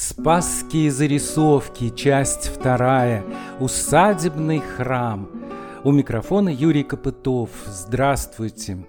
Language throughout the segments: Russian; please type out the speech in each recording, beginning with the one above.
Спасские зарисовки, часть 2. Усадебный храм. У микрофона Юрий Копытов. Здравствуйте.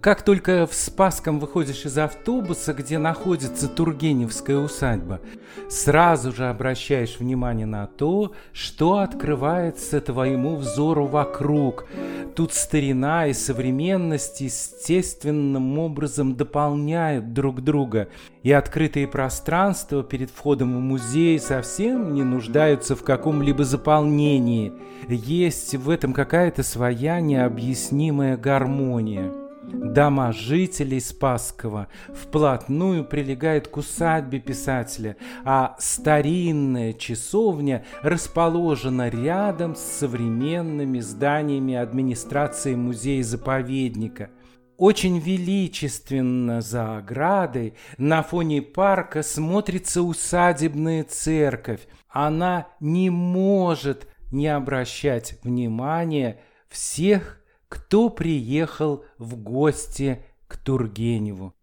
Как только в Спасском выходишь из автобуса, где находится Тургеневская усадьба, сразу же обращаешь внимание на то, что открывается твоему взору вокруг. Тут старина и современность естественным образом дополняют друг друга, и открытые пространства перед входом в музей совсем не нуждаются в каком-либо заполнении. Есть в этом какая-то своя необъяснимая гармония. Дома жителей Спасского вплотную прилегают к усадьбе писателя, а старинная часовня расположена рядом с современными зданиями администрации музея-заповедника. Очень величественно за оградой на фоне парка смотрится усадебная церковь. Она не может не обращать внимания всех, кто приехал в гости к Тургеневу.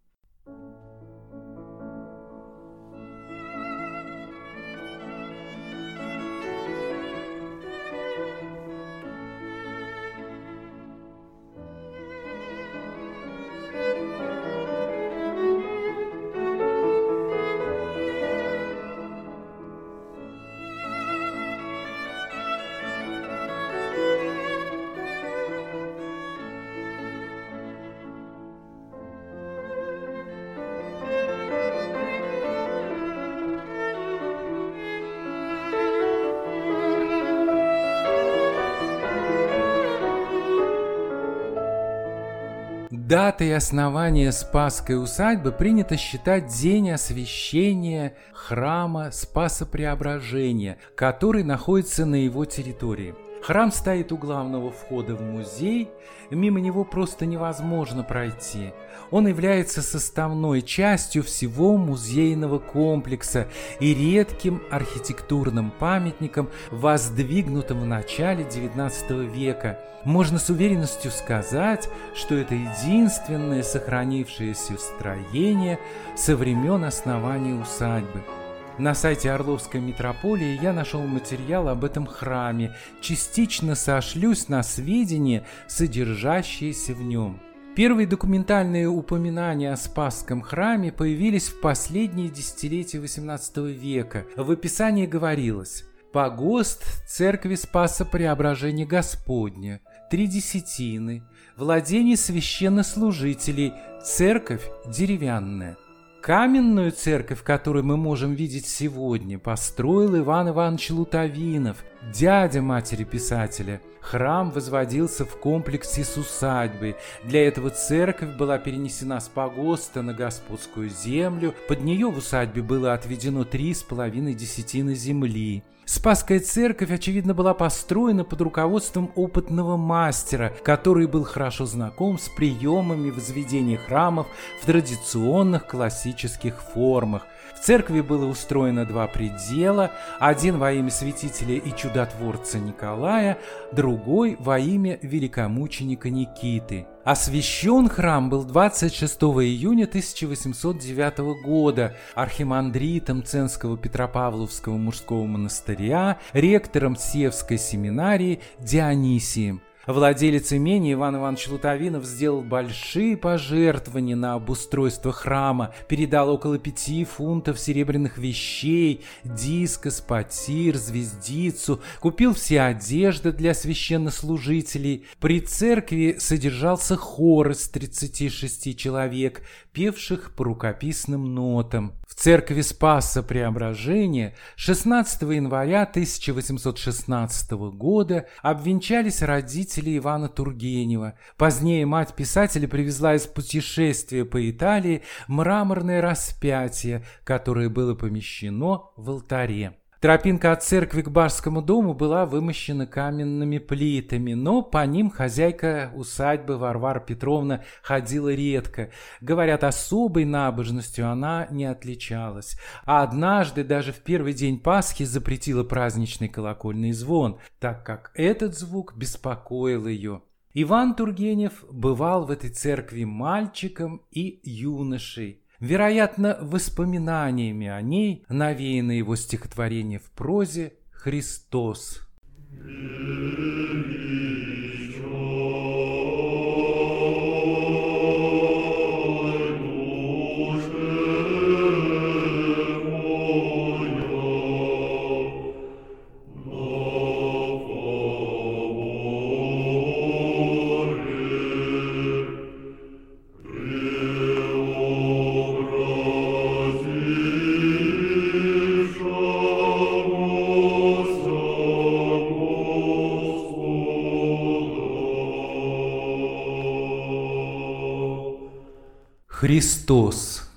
Датой основания Спасской усадьбы принято считать день освящения храма Спаса Преображения, который находится на его территории. Храм стоит у главного входа в музей, мимо него просто невозможно пройти. Он является составной частью всего музейного комплекса и редким архитектурным памятником, воздвигнутым в начале XIX века. Можно с уверенностью сказать, что это единственное сохранившееся строение со времен основания усадьбы. На сайте Орловской митрополии я нашел материал об этом храме, частично сошлюсь на сведения, содержащиеся в нем. Первые документальные упоминания о Спасском храме появились в последние десятилетия XVIII века. В описании говорилось: «Погост церкви Спаса Преображения Господня, 3 десятины, владение священнослужителей, церковь деревянная». Каменную церковь, которую мы можем видеть сегодня, построил Иван Иванович Лутовинов, дядя матери писателя. Храм возводился в комплексе с усадьбой. Для этого церковь была перенесена с погоста на господскую землю. Под нее в усадьбе было отведено 3,5 десятины земли. Спасская церковь, очевидно, была построена под руководством опытного мастера, который был хорошо знаком с приемами возведения храмов в традиционных классических формах. В церкви было устроено 2 предела, один во имя святителя и чудотворца Николая, другой во имя великомученика Никиты. Освящен храм был 26 июня 1809 года архимандритом Ценского Петропавловского мужского монастыря, ректором Севской семинарии Дионисием. Владелец имения Иван Иванович Лутовинов сделал большие пожертвования на обустройство храма, передал около 5 фунтов серебряных вещей, дискос, потир, звездицу, купил все одежды для священнослужителей. При церкви содержался хор из 36 человек, певших по рукописным нотам. В церкви Спаса Преображения 16 января 1816 года обвенчались родители Ивана Тургенева. Позднее мать писателя привезла из путешествия по Италии мраморное распятие, которое было помещено в алтаре. Тропинка от церкви к барскому дому была вымощена каменными плитами, но по ним хозяйка усадьбы Варвара Петровна ходила редко. Говорят, особой набожностью она не отличалась. А однажды даже в первый день Пасхи запретила праздничный колокольный звон, так как этот звук беспокоил ее. Иван Тургенев бывал в этой церкви мальчиком и юношей. вероятно, воспоминаниями о ней навеяно его стихотворение в прозе «Христос». Христос.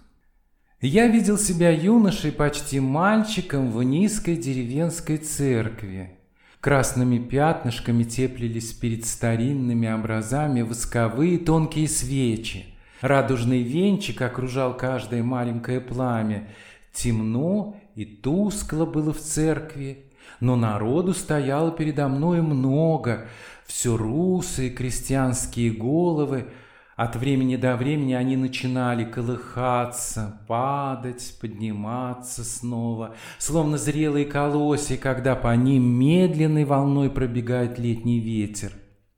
Я видел себя юношей, почти мальчиком, в низкой деревенской церкви. Красными пятнышками теплились перед старинными образами восковые тонкие свечи. Радужный венчик окружал каждое маленькое пламя. Темно и тускло было в церкви, но народу стояло передо мной много. Все русые крестьянские головы. От времени до времени они начинали колыхаться, падать, подниматься снова, словно зрелые колосья, когда по ним медленной волной пробегает летний ветер.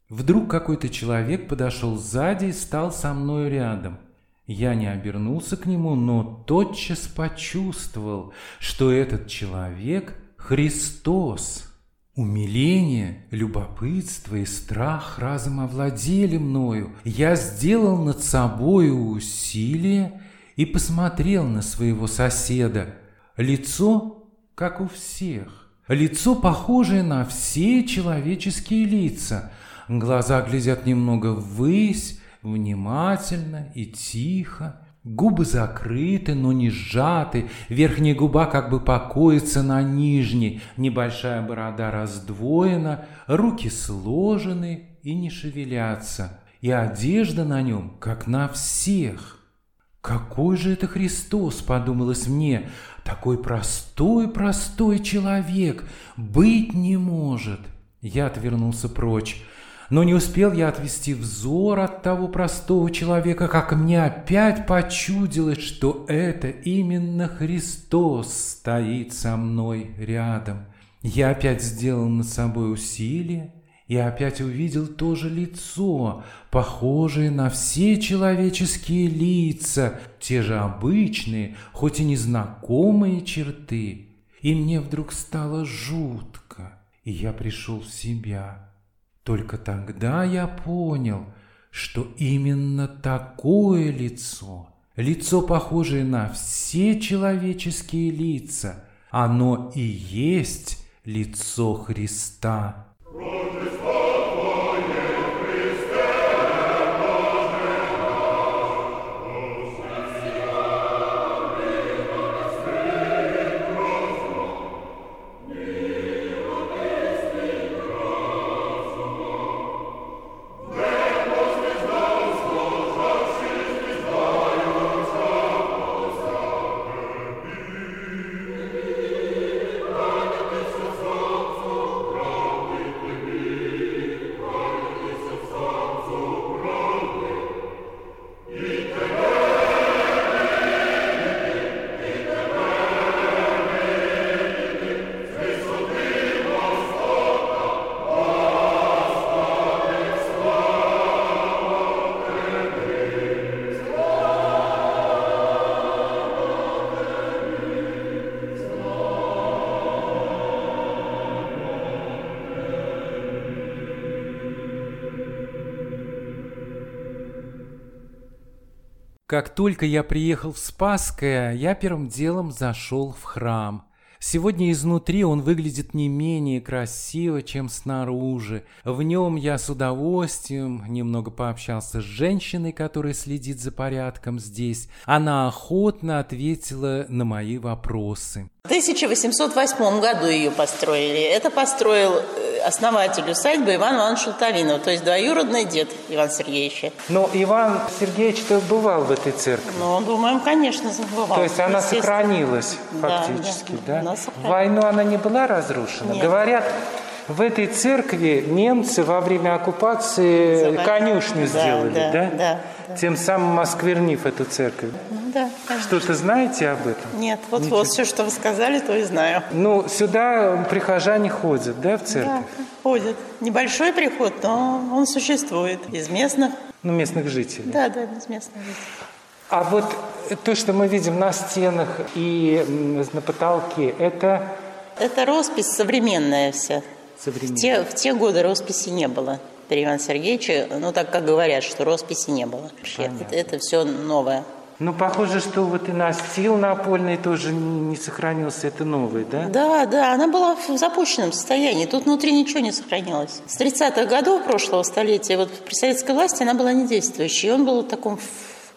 Вдруг какой-то человек подошел сзади и стал со мной рядом. Я не обернулся к нему, но тотчас почувствовал, что этот человек – Христос. Умиление, любопытство и страх разом овладели мною. Я сделал над собою усилие и посмотрел на своего соседа. Лицо, как у всех, лицо, похожее на все человеческие лица. Глаза глядят немного ввысь, внимательно и тихо. Губы закрыты, но не сжаты, верхняя губа как бы покоится на нижней, небольшая борода раздвоена, руки сложены и не шевелятся, и одежда на нем, как на всех. «Какой же это Христос!» – подумалось мне. «Такой простой человек быть не может!» Я отвернулся прочь. Но не успел я отвести взор от того простого человека, как мне опять почудилось, что это именно Христос стоит со мной рядом. Я опять сделал над собой усилие и опять увидел то же лицо, похожее на все человеческие лица, те же обычные, хоть и незнакомые черты. И мне вдруг стало жутко, и я пришел в себя. Только тогда я понял, что именно такое лицо, лицо, похожее на все человеческие лица, оно и есть лицо Христа. Как только я приехал в Спасское, я первым делом зашел в храм. Сегодня изнутри он выглядит не менее красиво, чем снаружи. В нем я с удовольствием немного пообщался с женщиной, которая следит за порядком здесь. Она охотно ответила на мои вопросы. В 1808 году ее построили. Это построил основатель усадьбы Иван Иванович Лутовинов, то есть двоюродный дед Ивана Сергеевича. Но Иван Сергеевич-то бывал в этой церкви? Ну, думаем, конечно, бывал. То есть она сохранилась фактически, да? Она сохранилась. В войну она не была разрушена? Нет. Говорят, в этой церкви немцы во время оккупации конюшню сделали, да? Тем самым осквернив эту церковь. Что-то знаете об этом? Нет, вот все, что вы сказали, то и знаю. Ну, сюда прихожане ходят, да, в церковь? Да, ходят. Небольшой приход, но он существует. Из местных. Ну, местных жителей. Да, из местных жителей. А вот то, что мы видим на стенах и на потолке, это... Это роспись современная вся. Современная. В те годы росписи не было при Иване Сергеевиче. Ну, так как говорят, что росписи не было. Вообще, это все новое. Ну, похоже, что вот и настил напольный тоже не сохранился. Это новый, да? Да, она была в запущенном состоянии. Тут внутри ничего не сохранилось. С 30-х годов прошлого столетия, вот при советской власти она была не действующей. И он был в таком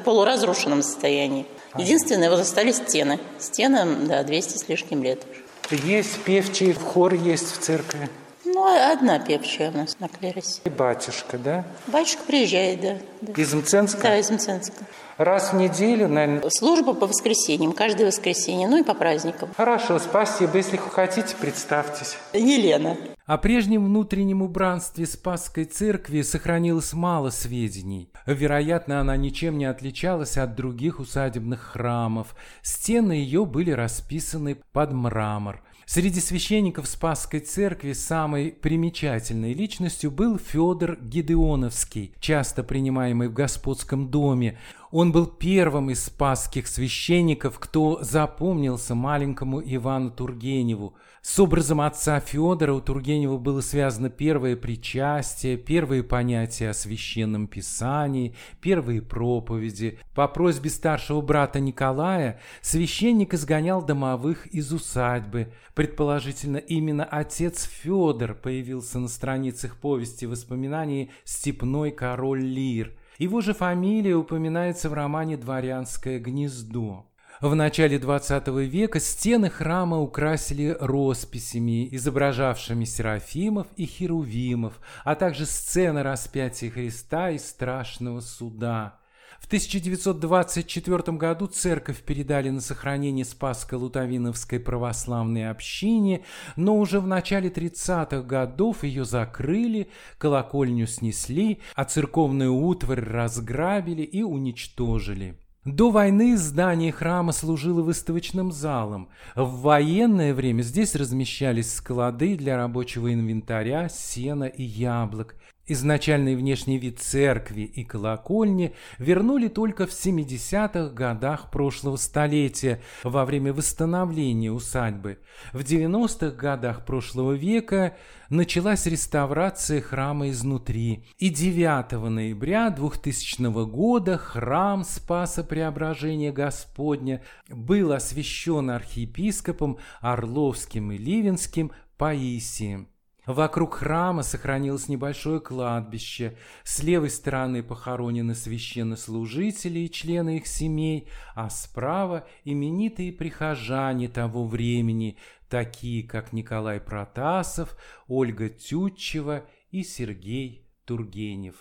полуразрушенном состоянии. Единственное, вот остались стены. Стенам, 200 с лишним лет. Есть певчие, хор есть в церкви? Ну, одна певчая у нас на клиросе. И батюшка, да? Батюшка приезжает, да. Из Мценска? Да, из Мценска. Раз в неделю, наверное? Служба по воскресеньям, каждое воскресенье, и по праздникам. Хорошо, спасибо. Если хотите, представьтесь. Елена. О прежнем внутреннем убранстве Спасской церкви сохранилось мало сведений. Вероятно, она ничем не отличалась от других усадебных храмов. Стены ее были расписаны под мрамор. Среди священников Спасской церкви самой примечательной личностью был Федор Гедеоновский, часто принимаемый в Господском доме. Он был первым из спасских священников, кто запомнился маленькому Ивану Тургеневу. С образом отца Федора у Тургенева было связано первое причастие, первые понятия о священном писании, первые проповеди. По просьбе старшего брата Николая священник изгонял домовых из усадьбы. Предположительно, именно отец Федор появился на страницах повести воспоминаний «Степной король Лир». Его же фамилия упоминается в романе «Дворянское гнездо». В начале XX века стены храма украсили росписями, изображавшими серафимов и херувимов, а также сцены распятия Христа и страшного суда. В 1924 году церковь передали на сохранение Спаско-Лутовиновской православной общине, но уже в начале 30-х годов ее закрыли, колокольню снесли, а церковную утварь разграбили и уничтожили. До войны здание храма служило выставочным залом. В военное время здесь размещались склады для рабочего инвентаря, сена и яблок. Изначальный внешний вид церкви и колокольни вернули только в 70-х годах прошлого столетия, во время восстановления усадьбы. В 90-х годах прошлого века началась реставрация храма изнутри. И 9 ноября 2000 года храм Спаса Преображения Господня был освящен архиепископом Орловским и Ливенским Паисием. Вокруг храма сохранилось небольшое кладбище. С левой стороны похоронены священнослужители и члены их семей, а справа именитые прихожане того времени, такие как Николай Протасов, Ольга Тютчева и Сергей Тургенев.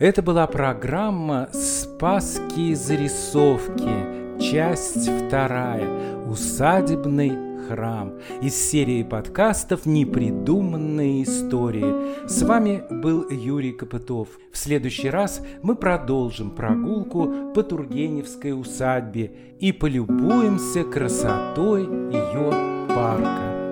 Это была программа «Спасские зарисовки», часть 2, «Усадебный храм» из серии подкастов «Непридуманные истории». С вами был Юрий Копытов. В следующий раз мы продолжим прогулку по Тургеневской усадьбе и полюбуемся красотой ее парка.